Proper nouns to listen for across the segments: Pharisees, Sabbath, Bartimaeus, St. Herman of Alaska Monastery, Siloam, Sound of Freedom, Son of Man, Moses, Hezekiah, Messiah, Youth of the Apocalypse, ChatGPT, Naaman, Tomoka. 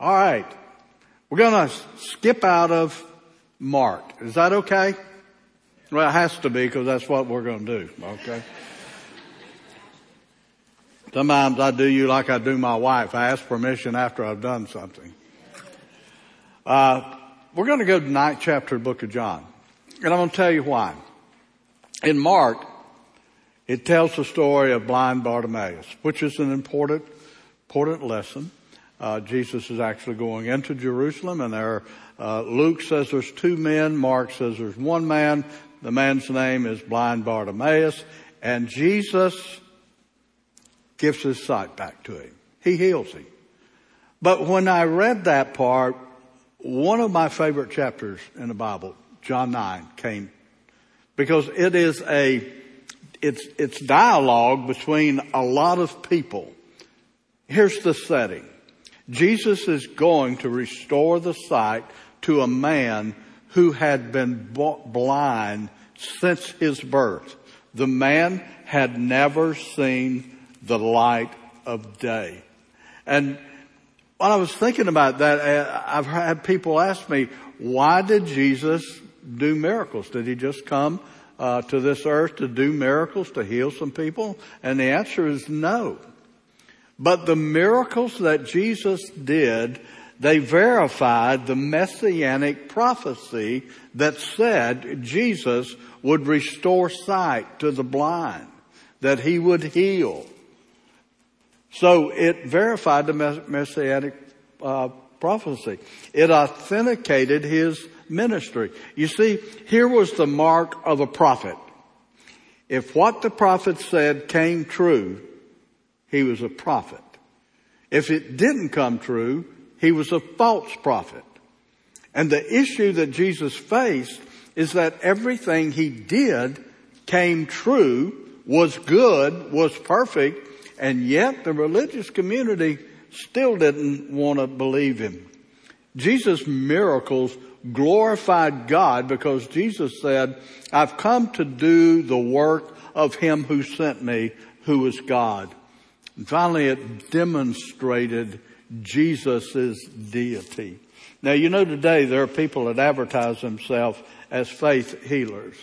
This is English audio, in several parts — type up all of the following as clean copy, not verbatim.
All right. We're going to skip out of Mark. Is that okay? Well, it has to be because that's what we're going to do. Okay. Sometimes I do you like I do my wife. I ask permission after I've done something. We're going to go to the 9th chapter of the book of John. And I'm going to tell you why. In Mark, it tells the story of blind Bartimaeus, which is an important lesson. Jesus is actually going into Jerusalem, and there Luke says there's two men. Mark says there's one man. The man's name is blind Bartimaeus. And Jesus gives his sight back to him. He heals him. But when I read that part, one of my favorite chapters in the Bible, John 9, came because it is it's dialogue between a lot of people. Here's the setting. Jesus is going to restore the sight to a man who had been blind since his birth. The man had never seen the light of day. And when I was thinking about that, I've had people ask me, why did Jesus do miracles? Did he just come to this earth to do miracles, to heal some people? And the answer is no. But the miracles that Jesus did, they verified the messianic prophecy that said Jesus would restore sight to the blind, that he would heal. So it verified the messianic prophecy. It authenticated his ministry. You see, here was the mark of a prophet. If what the prophet said came true, he was a prophet. If it didn't come true, he was a false prophet. And the issue that Jesus faced is that everything he did came true, was good, was perfect, and yet the religious community still didn't want to believe him. Jesus' miracles glorified God because Jesus said, I've come to do the work of him who sent me, who is God. And finally, it demonstrated Jesus' deity. Now, you know, today there are people that advertise themselves as faith healers.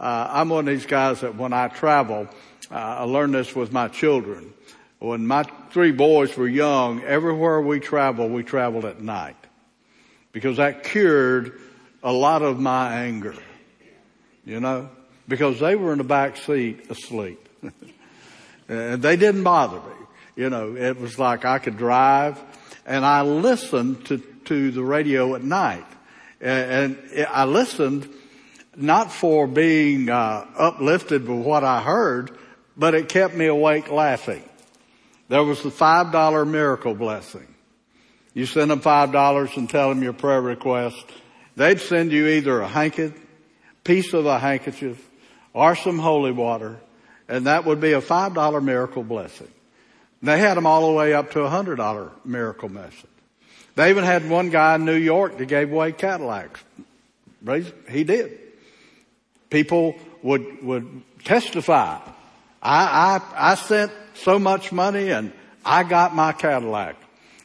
I'm one of these guys that when I travel, I learned this with my children. When my 3 boys were young, everywhere we traveled at night because that cured a lot of my anger, you know, because they were in the back seat asleep. And they didn't bother me. You know, it was like I could drive, and I listened to the radio at night. And I listened not for being uplifted with what I heard, but it kept me awake laughing. There was the $5 miracle blessing. You send them $5 and tell them your prayer request. They'd send you either a piece of a handkerchief or some holy water, and that would be a $5 miracle blessing. They had them all the way up to a $100 miracle message. They even had one guy in New York that gave away Cadillacs. He did. People would testify. I sent so much money and I got my Cadillac.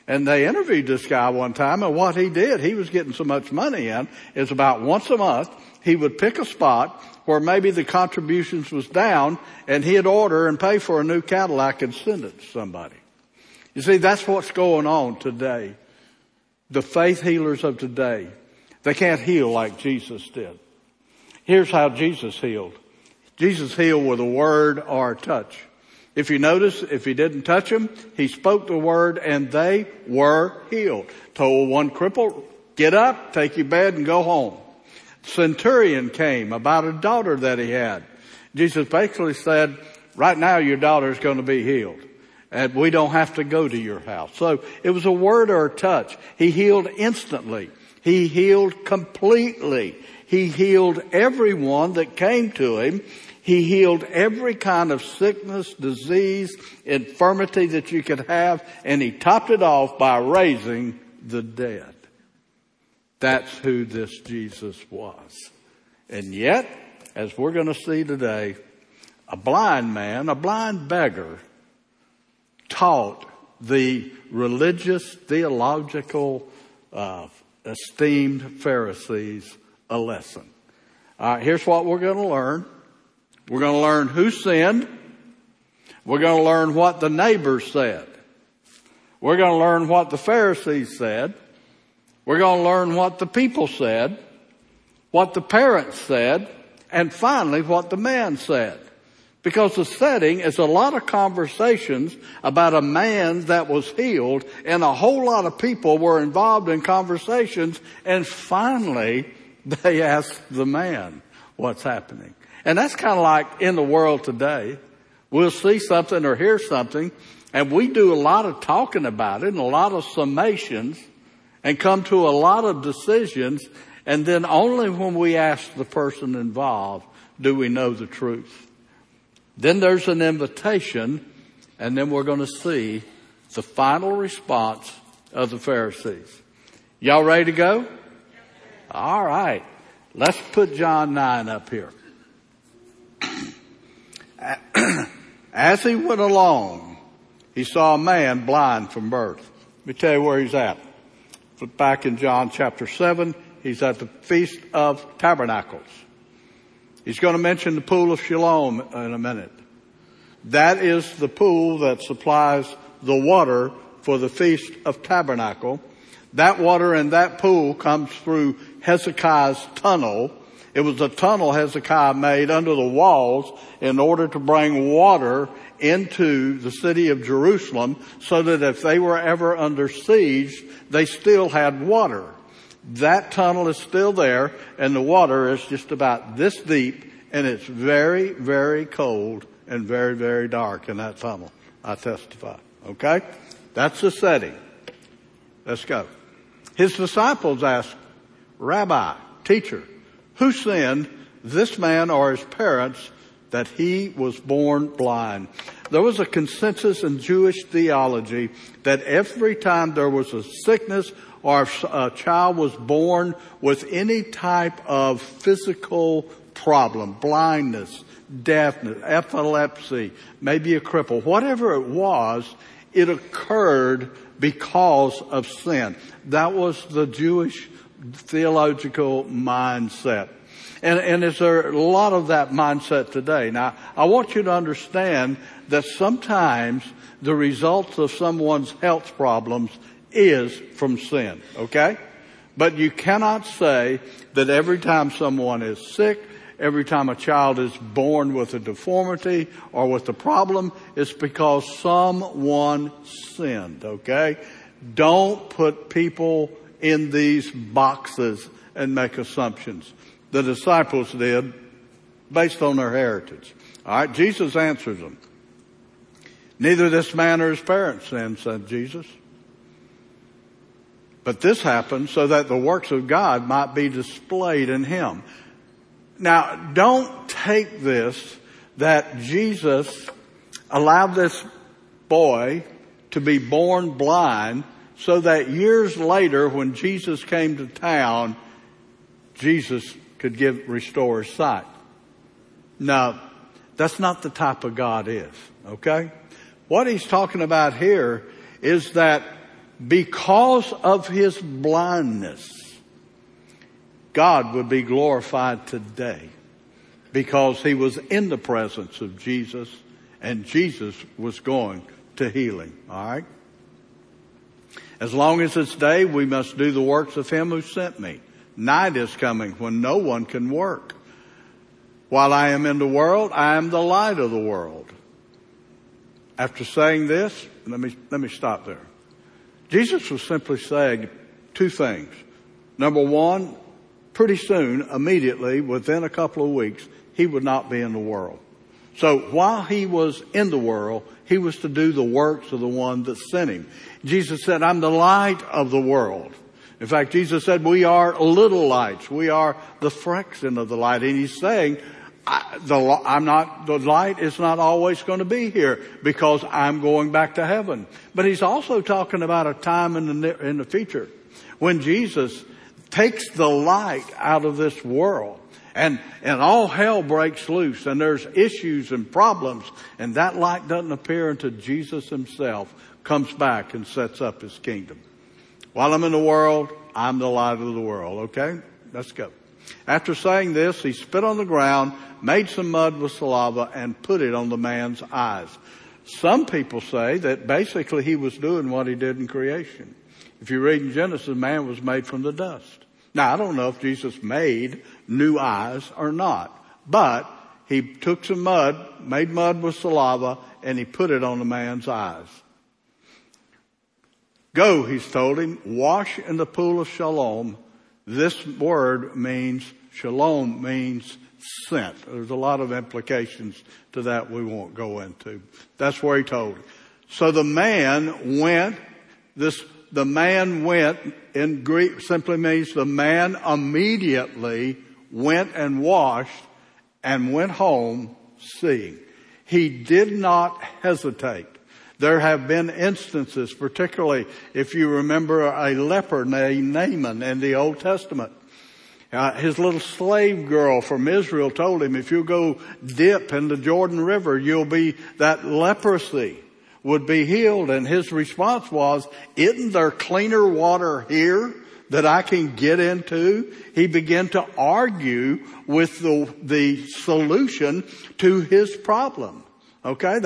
And they interviewed this guy one time, and what he did, he was getting so much money in, is about once a month he would pick a spot where maybe the contributions was down, and he'd order and pay for a new Cadillac and send it to somebody. You see, that's what's going on today. The faith healers of today, they can't heal like Jesus did. Here's how Jesus healed. Jesus healed with a word or a touch. If you notice, if he didn't touch them, he spoke the word and they were healed. Told one cripple, get up, take your bed and go home. Centurion came about a daughter that he had. Jesus basically said, right now your daughter is going to be healed and we don't have to go to your house. So it was a word or a touch. He healed instantly. He healed completely. He healed everyone that came to him. He healed every kind of sickness, disease, infirmity that you could have, and he topped it off by raising the dead. That's who this Jesus was. And yet, as we're going to see today, a blind man, a blind beggar, taught the religious, theological, esteemed Pharisees a lesson. All right, here's what we're going to learn. We're going to learn who sinned. We're going to learn what the neighbors said. We're going to learn what the Pharisees said. We're going to learn what the people said, what the parents said, and finally what the man said. Because the setting is a lot of conversations about a man that was healed, and a whole lot of people were involved in conversations, and finally they asked the man what's happening. And that's kind of like in the world today. We'll see something or hear something, and we do a lot of talking about it and a lot of summations and come to a lot of decisions, and then only when we ask the person involved do we know the truth. Then there's an invitation, and then we're going to see the final response of the Pharisees. Y'all ready to go? All right. Let's put John 9 up here. As he went along, he saw a man blind from birth. Let me tell you where he's at. Back in John chapter 7, he's at the Feast of Tabernacles. He's going to mention the pool of Siloam in a minute. That is the pool that supplies the water for the Feast of Tabernacle. That water in that pool comes through Hezekiah's tunnel. It was a tunnel Hezekiah made under the walls in order to bring water into the city of Jerusalem so that if they were ever under siege, they still had water. That tunnel is still there, and the water is just about this deep, and it's very, very cold and very, very dark in that tunnel. I testify. Okay? That's the setting. Let's go. His disciples asked, Rabbi, teacher, who sinned, this man or his parents, that he was born blind? There was a consensus in Jewish theology that every time there was a sickness or if a child was born with any type of physical problem, blindness, deafness, epilepsy, maybe a cripple, whatever it was, it occurred because of sin. That was the Jewish theological mindset. And is there a lot of that mindset today? Now, I want you to understand that sometimes the results of someone's health problems is from sin, okay? But you cannot say that every time someone is sick, every time a child is born with a deformity or with a problem, it's because someone sinned, okay? Don't put people in these boxes and make assumptions. The disciples did based on their heritage. All right, Jesus answers them. Neither this man nor his parents sinned, said Jesus. But this happened so that the works of God might be displayed in him. Now, don't take this that Jesus allowed this boy to be born blind so that years later when Jesus came to town, Jesus could restore his sight. Now, that's not the type of God is, okay? What he's talking about here is that because of his blindness, God would be glorified today because he was in the presence of Jesus and Jesus was going to heal him, all right? As long as it's day, we must do the works of him who sent me. Night is coming when no one can work. While I am in the world, I am the light of the world. After saying this, let me stop there. Jesus was simply saying two things. Number one, pretty soon, immediately, within a couple of weeks, he would not be in the world. So while he was in the world, he was to do the works of the one that sent him. Jesus said, I'm the light of the world. In fact, Jesus said, we are little lights. We are the fraction of the light. And he's saying, the light is not always going to be here because I'm going back to heaven. But he's also talking about a time in the future when Jesus takes the light out of this world and all hell breaks loose and there's issues and problems, and that light doesn't appear until Jesus himself comes back and sets up his kingdom. While I'm in the world, I'm the light of the world. Okay? Let's go. After saying this, he spit on the ground, made some mud with saliva, and put it on the man's eyes. Some people say that basically he was doing what he did in creation. If you read in Genesis, man was made from the dust. Now, I don't know if Jesus made new eyes or not, but he took some mud, made mud with saliva, and he put it on the man's eyes. Go, he's told him, wash in the pool of Siloam. This word means, shalom means sent. There's a lot of implications to that we won't go into. That's where he told him. So the man went, the man went in Greek simply means the man immediately went and washed and went home seeing. He did not hesitate. There have been instances, particularly if you remember a leper named Naaman in the Old Testament. His little slave girl from Israel told him, if you go dip in the Jordan River, you'll be, that leprosy would be healed. And his response was, isn't there cleaner water here that I can get into? He began to argue with the solution to his problem. Okay,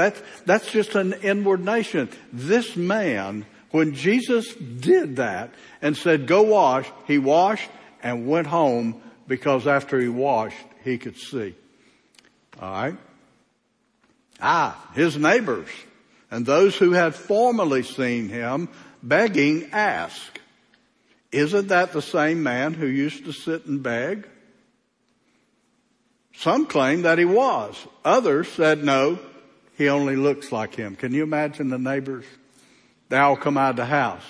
that's just an inward nation. This man, when Jesus did that and said, go wash, he washed and went home because after he washed, he could see. All right. His neighbors and those who had formerly seen him begging asked, isn't that the same man who used to sit and beg? Some claimed that he was. Others said, no. He only looks like him. Can you imagine the neighbors? They all come out of the house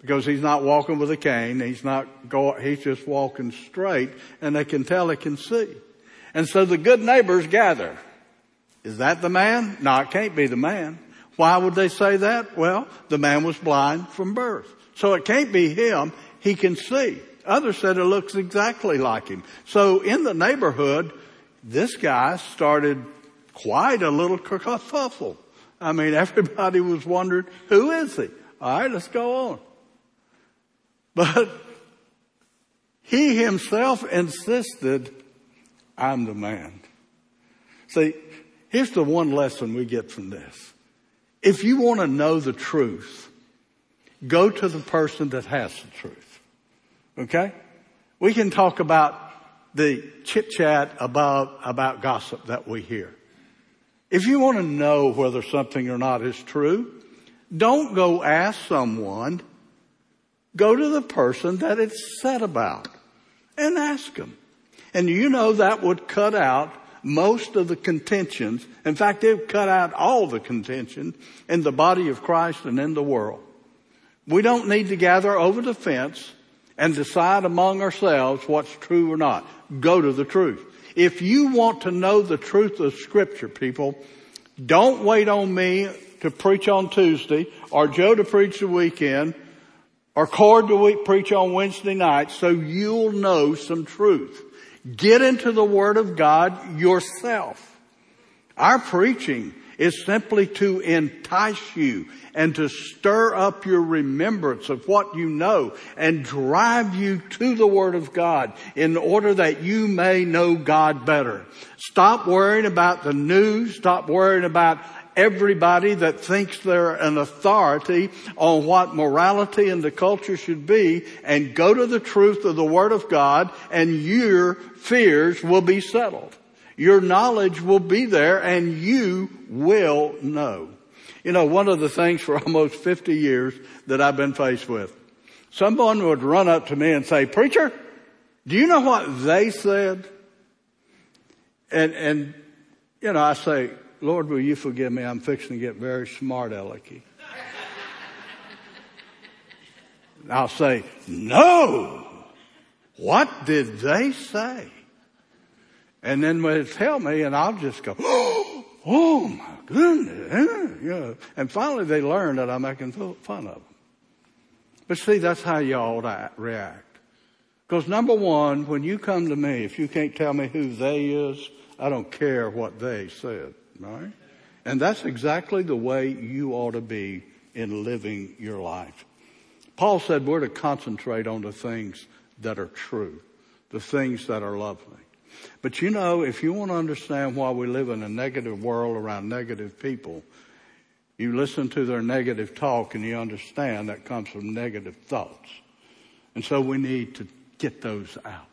because he's not walking with a cane. He's just walking straight and they can tell he can see. And so the good neighbors gather. Is that the man? No, it can't be the man. Why would they say that? Well, the man was blind from birth. So it can't be him. He can see. Others said it looks exactly like him. So in the neighborhood, this guy started quite a little kerfuffle. I mean, everybody was wondering, who is he? All right, let's go on. But he himself insisted, I'm the man. See, here's the one lesson we get from this. If you want to know the truth, go to the person that has the truth. Okay? We can talk about the chit-chat about gossip that we hear. If you want to know whether something or not is true, don't go ask someone. Go to the person that it's said about and ask them. And you know that would cut out most of the contentions. In fact, it would cut out all the contention in the body of Christ and in the world. We don't need to gather over the fence and decide among ourselves what's true or not. Go to the truth. If you want to know the truth of Scripture, people, don't wait on me to preach on Tuesday or Joe to preach the weekend or Cord to preach on Wednesday night so you'll know some truth. Get into the Word of God yourself. Our preaching is simply to entice you and to stir up your remembrance of what you know and drive you to the Word of God in order that you may know God better. Stop worrying about the news. Stop worrying about everybody that thinks they're an authority on what morality and the culture should be, and go to the truth of the Word of God and your fears will be settled. Your knowledge will be there and you will know. You know, one of the things for almost 50 years that I've been faced with, someone would run up to me and say, preacher, do you know what they said? And you know, I say, Lord, will you forgive me? I'm fixing to get very smart alecky. I'll say, no, what did they say? And then when they tell me, and I'll just go, oh my goodness. Yeah. And finally they learn that I'm making fun of them. But see, that's how y'all react. Because number one, when you come to me, if you can't tell me who they is, I don't care what they said, right? And that's exactly the way you ought to be in living your life. Paul said we're to concentrate on the things that are true, the things that are lovely. But you know, if you want to understand why we live in a negative world around negative people, you listen to their negative talk and you understand that comes from negative thoughts. And so we need to get those out.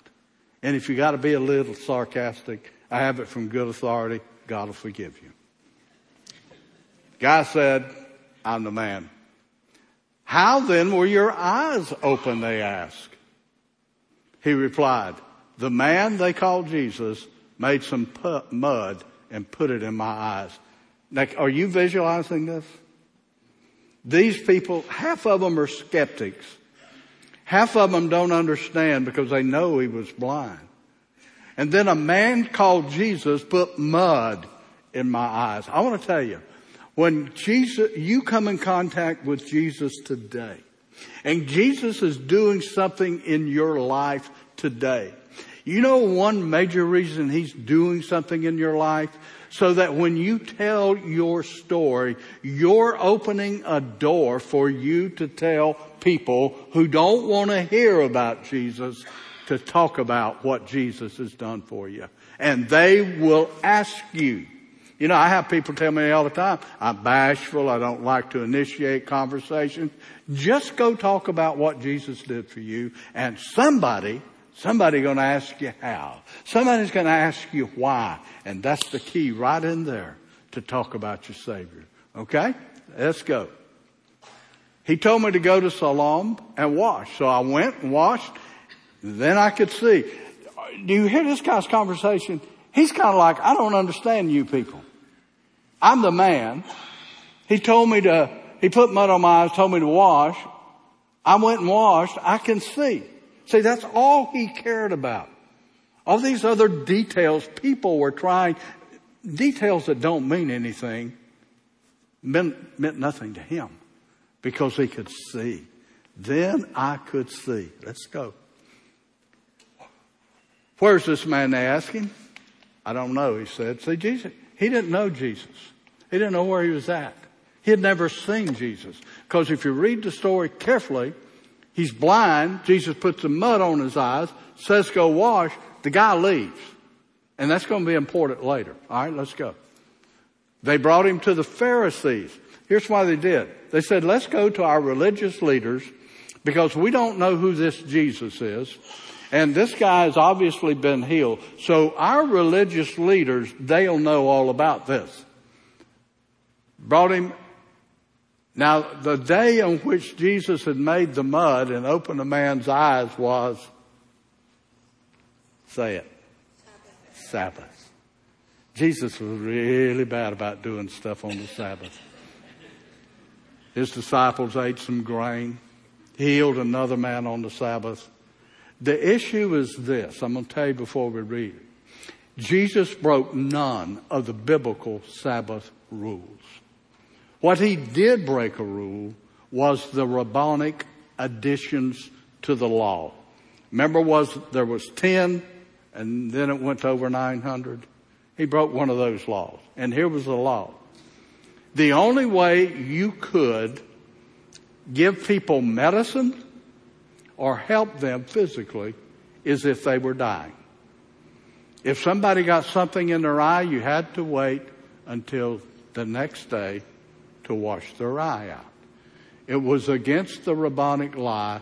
And if you got to be a little sarcastic, I have it from good authority, God will forgive you. Guy said, I'm the man. How then were your eyes open, they asked. He replied, the man they called Jesus made some mud and put it in my eyes. Now, are you visualizing this? These people, half of them are skeptics. Half of them don't understand because they know he was blind. And then a man called Jesus put mud in my eyes. I want to tell you, when Jesus, you come in contact with Jesus today, and Jesus is doing something in your life today. You know one major reason he's doing something in your life? So that when you tell your story, you're opening a door for you to tell people who don't want to hear about Jesus to talk about what Jesus has done for you. And they will ask you. You know, I have people tell me all the time, I'm bashful, I don't like to initiate conversations. Just go talk about what Jesus did for you, and somebody's going to ask you how. Somebody's going to ask you why. And that's the key right in there to talk about your Savior. Okay? Let's go. He told me to go to Siloam and wash. So I went and washed. Then I could see. Do you hear this guy's conversation? He's kind of like, I don't understand you people. I'm the man. He put mud on my eyes, told me to wash. I went and washed. I can see. See, that's all he cared about. All these other details, people were trying, details that don't mean anything, meant nothing to him because he could see. Then I could see. Let's go. Where's this man? They asked him. I don't know, he said. See, Jesus, he didn't know Jesus. He didn't know where he was at. He had never seen Jesus. Because if you read the story carefully, he's blind. Jesus puts the mud on his eyes, says go wash. The guy leaves. And that's going to be important later. All right, let's go. They brought him to the Pharisees. Here's why they did. They said, let's go to our religious leaders because we don't know who this Jesus is. And this guy has obviously been healed. So our religious leaders, they'll know all about this. Brought him. Now, the day on which Jesus had made the mud and opened the man's eyes was, say it, Sabbath. Jesus was really bad about doing stuff on the Sabbath. His disciples ate some grain, healed another man on the Sabbath. The issue is this, I'm going to tell you before we read it. Jesus broke none of the biblical Sabbath rules. What he did break a rule was the rabbinic additions to the law. Remember, there was 10, and then it went to over 900. He broke one of those laws, and here was the law. The only way you could give people medicine or help them physically is if they were dying. If somebody got something in their eye, you had to wait until the next day to wash their eye out. It was against the rabbinic law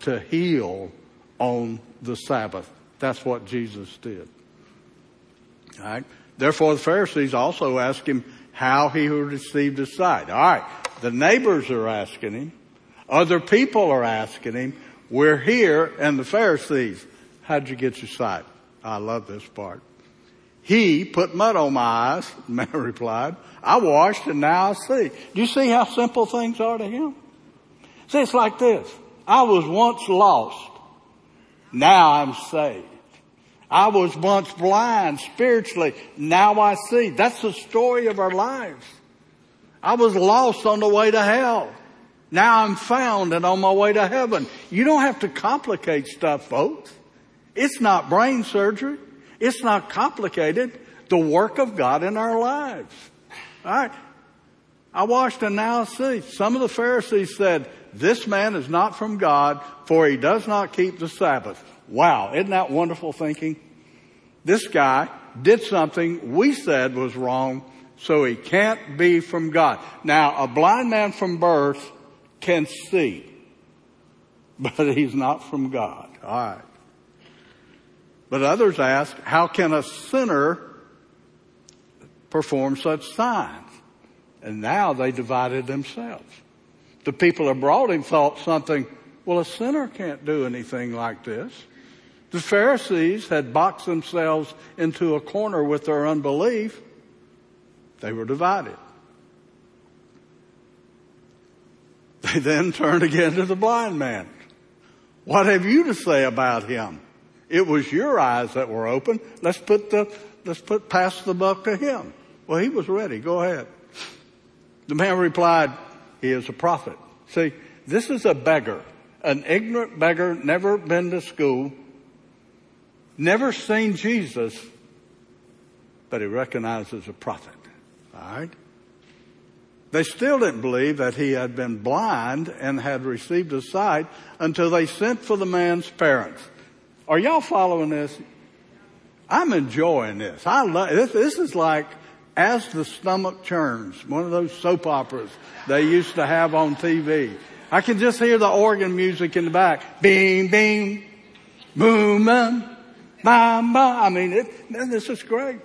to heal on the Sabbath. That's what Jesus did. All right. Therefore, the Pharisees also asked him how he received his sight. All right. The neighbors are asking him. Other people are asking him. We're here. And the Pharisees, how'd you get your sight? I love this part. He put mud on my eyes, the man replied. I washed and now I see. Do you see how simple things are to him? See, it's like this. I was once lost. Now I'm saved. I was once blind spiritually. Now I see. That's the story of our lives. I was lost on the way to hell. Now I'm found and on my way to heaven. You don't have to complicate stuff, folks. It's not brain surgery. It's not complicated. The work of God in our lives. All right. I watched and now see. Some of the Pharisees said, this man is not from God, for he does not keep the Sabbath. Wow, isn't that wonderful thinking? This guy did something we said was wrong, so he can't be from God. Now, a blind man from birth can see, but he's not from God. All right. But others ask, how can a sinner perform such signs? And now they divided themselves. The people abroad him thought something, well, a sinner can't do anything like this. The Pharisees had boxed themselves into a corner with their unbelief. They were divided. They then turned again to the blind man. What have you to say about him? It was your eyes that were open. Let's pass the buck to him. Well, he was ready. Go ahead. The man replied, he is a prophet. See, this is a beggar, an ignorant beggar, never been to school, never seen Jesus, but he recognizes a prophet. All right? They still didn't believe that he had been blind and had received his sight until they sent for the man's parents. Are y'all following this? I'm enjoying this. I love this. This is like As the Stomach Churns, one of those soap operas they used to have on TV. I can just hear the organ music in the back. Bing, bing, boom, boom, bam, bam. I mean, man, this is great.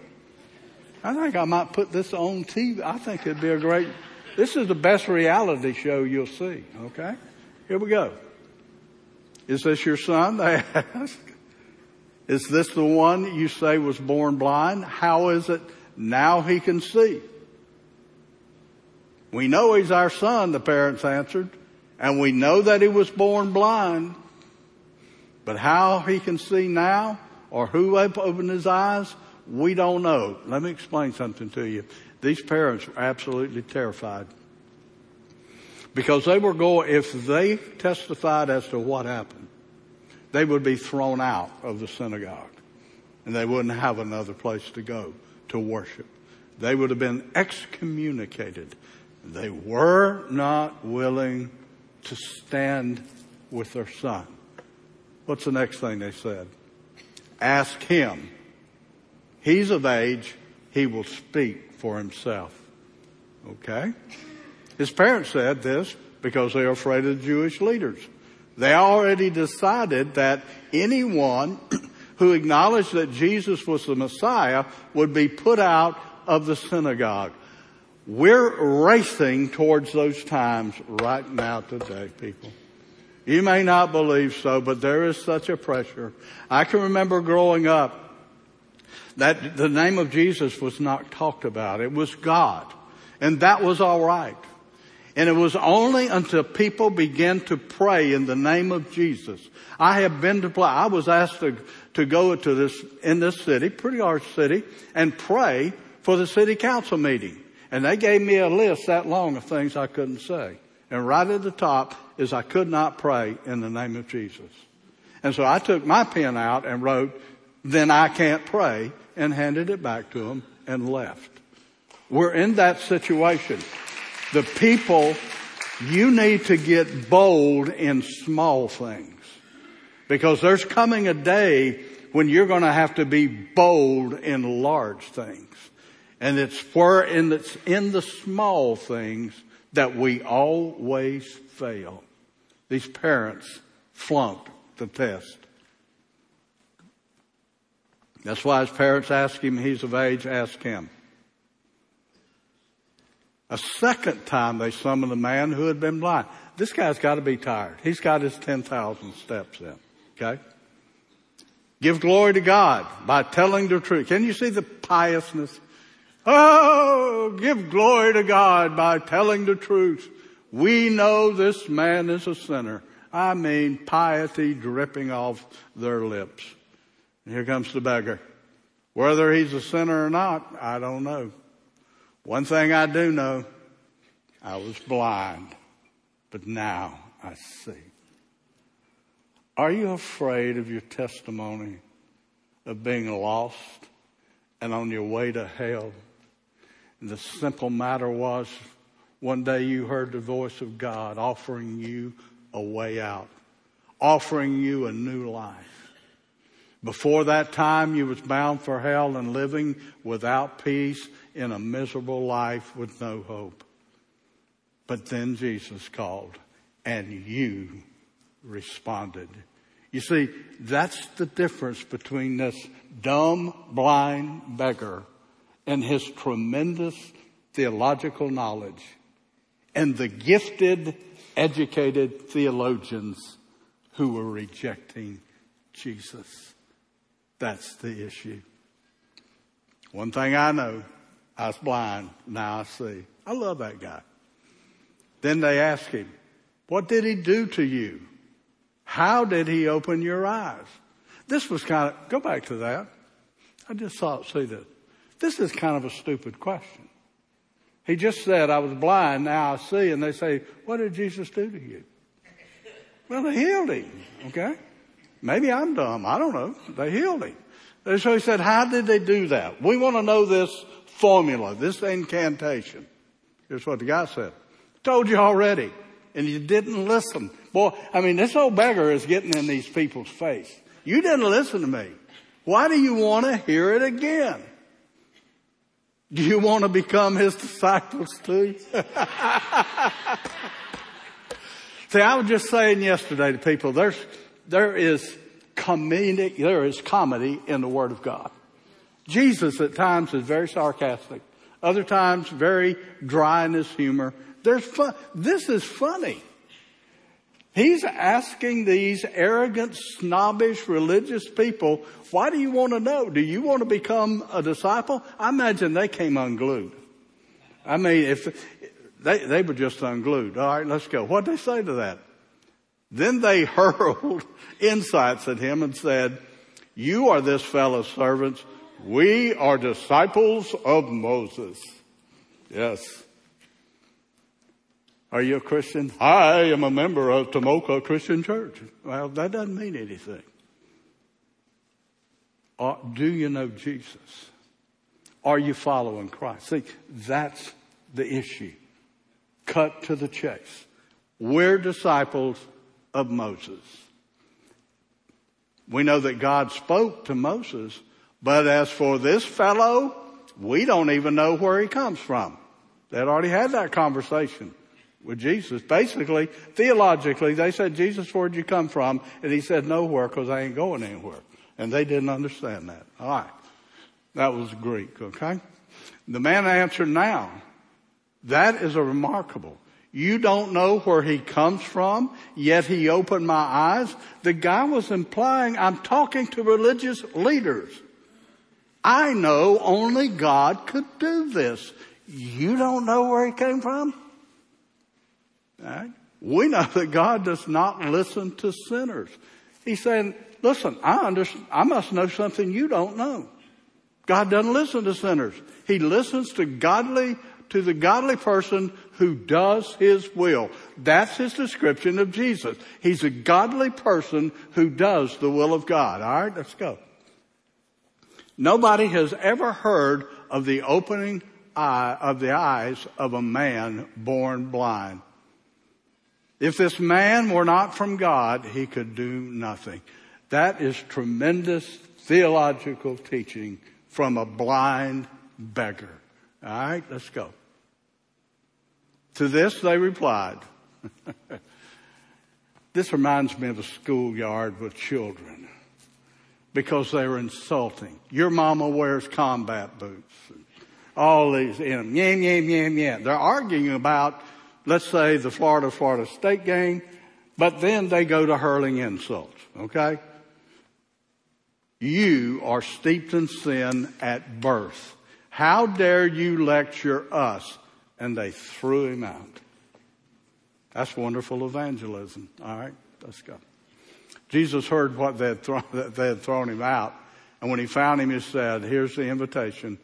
I think I might put this on TV. I think it'd be a great. This is the best reality show you'll see. Okay, here we go. Is this your son? They ask. Is this the one you say was born blind? How is it now he can see? We know he's our son, the parents answered, and we know that he was born blind. But how he can see now or who opened his eyes, we don't know. Let me explain something to you. These parents were absolutely terrified because they were going, if they testified as to what happened, they would be thrown out of the synagogue and they wouldn't have another place to go to worship. They would have been excommunicated. They were not willing to stand with their son. What's the next thing they said? Ask him. He's of age. He will speak for himself. Okay? His parents said this because they were afraid of the Jewish leaders. They already decided that anyone who acknowledged that Jesus was the Messiah would be put out of the synagogue. We're racing towards those times right now today, people. You may not believe so, but there is such a pressure. I can remember growing up that the name of Jesus was not talked about. It was God. And that was all right. And it was only until people began to pray in the name of Jesus. I have been to play. I was asked to go to this, in this city, pretty large city, and pray for the city council meeting. And they gave me a list that long of things I couldn't say. And right at the top is I could not pray in the name of Jesus. And so I took my pen out and wrote, then I can't pray, and handed it back to them and left. We're in that situation. The people, you need to get bold in small things, because there's coming a day when you're going to have to be bold in large things. And it's in the small things that we always fail. These parents flunked the test. That's why his parents asked him, he's of age, ask him. A second time they summoned the man who had been blind. This guy's got to be tired. He's got his 10,000 steps in, okay? Give glory to God by telling the truth. Can you see the piousness? Oh, give glory to God by telling the truth. We know this man is a sinner. I mean, piety dripping off their lips. And here comes the beggar. Whether he's a sinner or not, I don't know. One thing I do know, I was blind, but now I see. Are you afraid of your testimony, of being lost and on your way to hell? And the simple matter was, One day you heard the voice of God offering you a way out, offering you a new life. Before that time, you was bound for hell and living without peace in a miserable life with no hope. But then Jesus called and you responded. You see, that's the difference between this dumb, blind beggar and his tremendous theological knowledge and the gifted, educated theologians who were rejecting Jesus. That's the issue. One thing I know, I was blind, now I see. I love that guy. Then they ask him, what did he do to you? How did he open your eyes? This was kind of, go back to that. I just see this. This is kind of a stupid question. He just said, I was blind, now I see. And they say, what did Jesus do to you? Well, they healed him, okay? Maybe I'm dumb, I don't know. They healed him. And so he said, how did they do that? We want to know this formula, this incantation. Here's what the guy said. Told you already, and you didn't listen. Boy, I mean, this old beggar is getting in these people's face. You didn't listen to me. Why do you want to hear it again? Do you want to become his disciples too? See, I was just saying yesterday to people, there is comedy in the Word of God. Jesus at times is very sarcastic. Other times, very dry in his humor. There's fun. This is funny. He's asking these arrogant, snobbish, religious people, why do you want to know? Do you want to become a disciple? I imagine they came unglued. I mean, if they were just unglued. All right, let's go. What'd they say to that? Then they hurled insults at him and said, you are this fellow's servants. We are disciples of Moses. Yes. Are you a Christian? I am a member of Tomoka Christian Church. Well, that doesn't mean anything. Do you know Jesus? Are you following Christ? See, that's the issue. Cut to the chase. We're disciples of Moses. We know that God spoke to Moses, but as for this fellow, we don't even know where he comes from. They'd already had that conversation with Jesus. Basically, theologically, they said, Jesus, where'd you come from? And he said, nowhere, because I ain't going anywhere. And they didn't understand that. All right. That was Greek, okay? The man answered, now, that is a remarkable. You don't know where he comes from, yet he opened my eyes. The guy was implying, I'm talking to religious leaders. I know only God could do this. You don't know where he came from? Right. We know that God does not listen to sinners. He's saying, listen, I must know something you don't know. God doesn't listen to sinners. He listens to the godly person who does his will. That's his description of Jesus. He's a godly person who does the will of God. All right, let's go. Nobody has ever heard of the opening of the eyes of a man born blind. If this man were not from God, he could do nothing. That is tremendous theological teaching from a blind beggar. All right, let's go. To this they replied. This reminds me of a schoolyard with children because they were insulting. Your mama wears combat boots. All these, yam, yam, yam, yam. They're arguing about, let's say, the Florida State game, but then they go to hurling insults, okay? You are steeped in sin at birth. How dare you lecture us? And they threw him out. That's wonderful evangelism. All right, let's go. Jesus heard what they had thrown him out, and when he found him, he said, here's the invitation.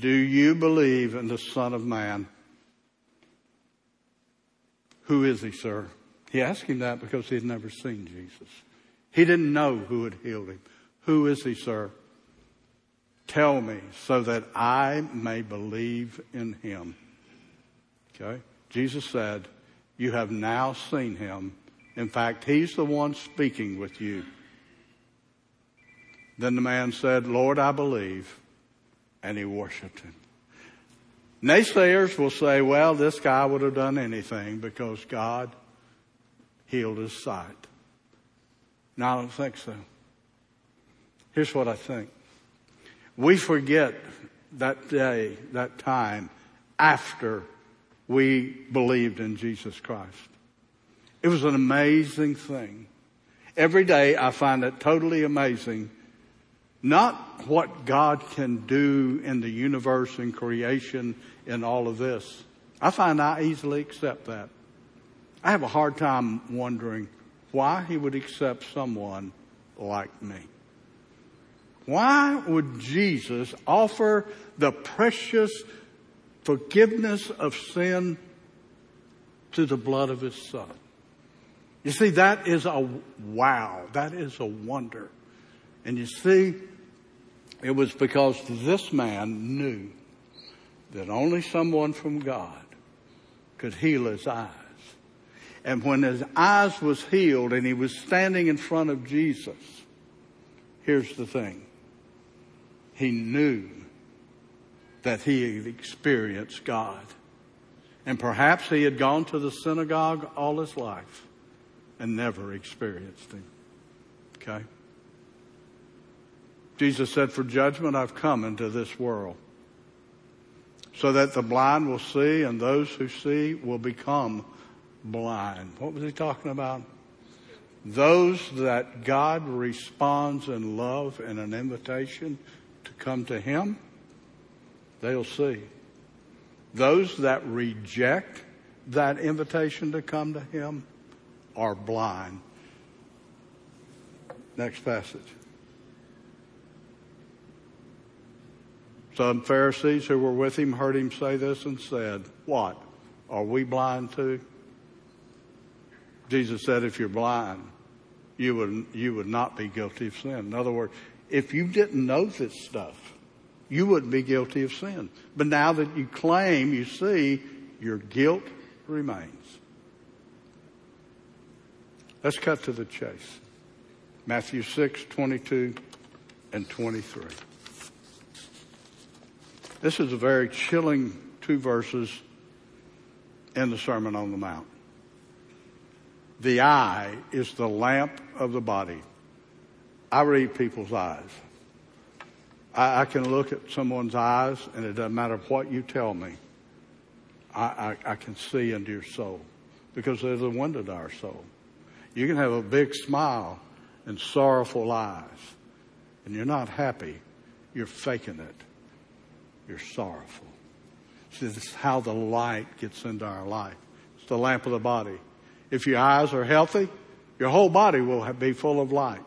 Do you believe in the Son of Man? Who is he, sir? He asked him that because he had never seen Jesus. He didn't know who had healed him. Who is he, sir? Tell me so that I may believe in him. Okay? Jesus said, "You have now seen him. In fact, he's the one speaking with you." Then the man said, "Lord, I believe." And he worshiped him. Naysayers will say, well, this guy would have done anything because God healed his sight. No, I don't think so. Here's what I think. We forget that day, that time after we believed in Jesus Christ. It was an amazing thing. Every day I find it totally amazing. Not what God can do in the universe and creation and all of this. I find I easily accept that. I have a hard time wondering why he would accept someone like me. Why would Jesus offer the precious forgiveness of sin through the blood of his son? You see, that is a wow. That is a wonder. And you see, it was because this man knew that only someone from God could heal his eyes. And when his eyes was healed and he was standing in front of Jesus, here's the thing. He knew that he had experienced God. And perhaps he had gone to the synagogue all his life and never experienced him. Okay? Jesus said, "For judgment I've come into this world, so that the blind will see and those who see will become blind." What was he talking about? Those that God responds in love and an invitation to come to him, they'll see. Those that reject that invitation to come to him are blind. Next passage. Some Pharisees who were with him heard him say this and said, "What? Are we blind too?" Jesus said, "If you're blind, you would not be guilty of sin." In other words, if you didn't know this stuff, you wouldn't be guilty of sin. But now that you claim you see, your guilt remains. Let's cut to the chase. Matthew 6:22 and 23. This is a very chilling two verses in the Sermon on the Mount. The eye is the lamp of the body. I read people's eyes. I can look at someone's eyes, and it doesn't matter what you tell me. I can see into your soul because they're the window to our soul. You can have a big smile and sorrowful eyes, and you're not happy. You're faking it. You're sorrowful. See, this is how the light gets into our life. It's the lamp of the body. If your eyes are healthy, your whole body will be full of light.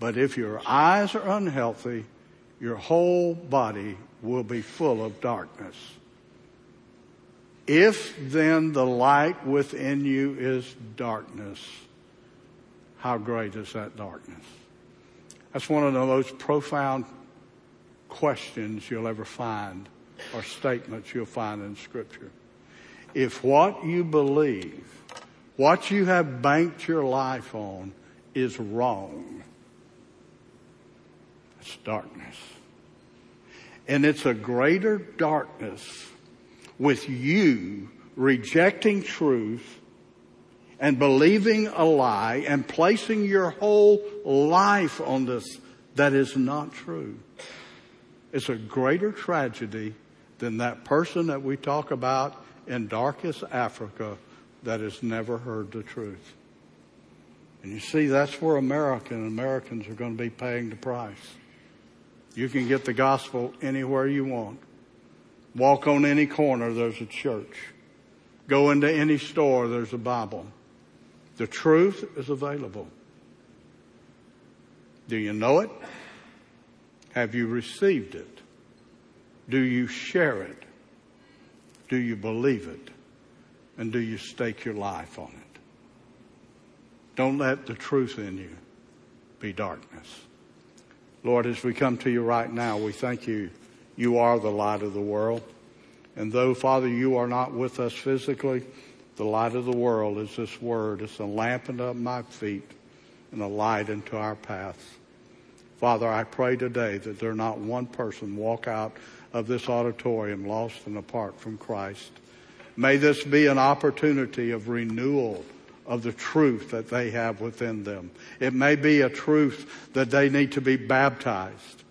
But if your eyes are unhealthy, your whole body will be full of darkness. If then the light within you is darkness, how great is that darkness? That's one of the most profound questions you'll ever find or statements you'll find in Scripture. If what you believe, what you have banked your life on is wrong, it's darkness. And it's a greater darkness with you rejecting truth and believing a lie and placing your whole life on this that is not true. It's a greater tragedy than that person that we talk about in darkest Africa that has never heard the truth. And you see, that's where Americans are going to be paying the price. You can get the gospel anywhere you want. Walk on any corner, there's a church. Go into any store, there's a Bible. The truth is available. Do you know it? Have you received it? Do you share it? Do you believe it? And do you stake your life on it? Don't let the truth in you be darkness. Lord, as we come to you right now, we thank you. You are the light of the world. And though, Father, you are not with us physically, the light of the world is this word. It's a lamp unto my feet and a light unto our path. Father, I pray today that there not one person walk out of this auditorium lost and apart from Christ. May this be an opportunity of renewal of the truth that they have within them. It may be a truth that they need to be baptized.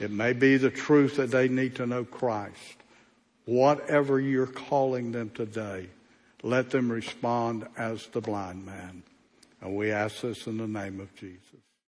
It may be the truth that they need to know Christ. Whatever you're calling them today, let them respond as the blind man. And we ask this in the name of Jesus.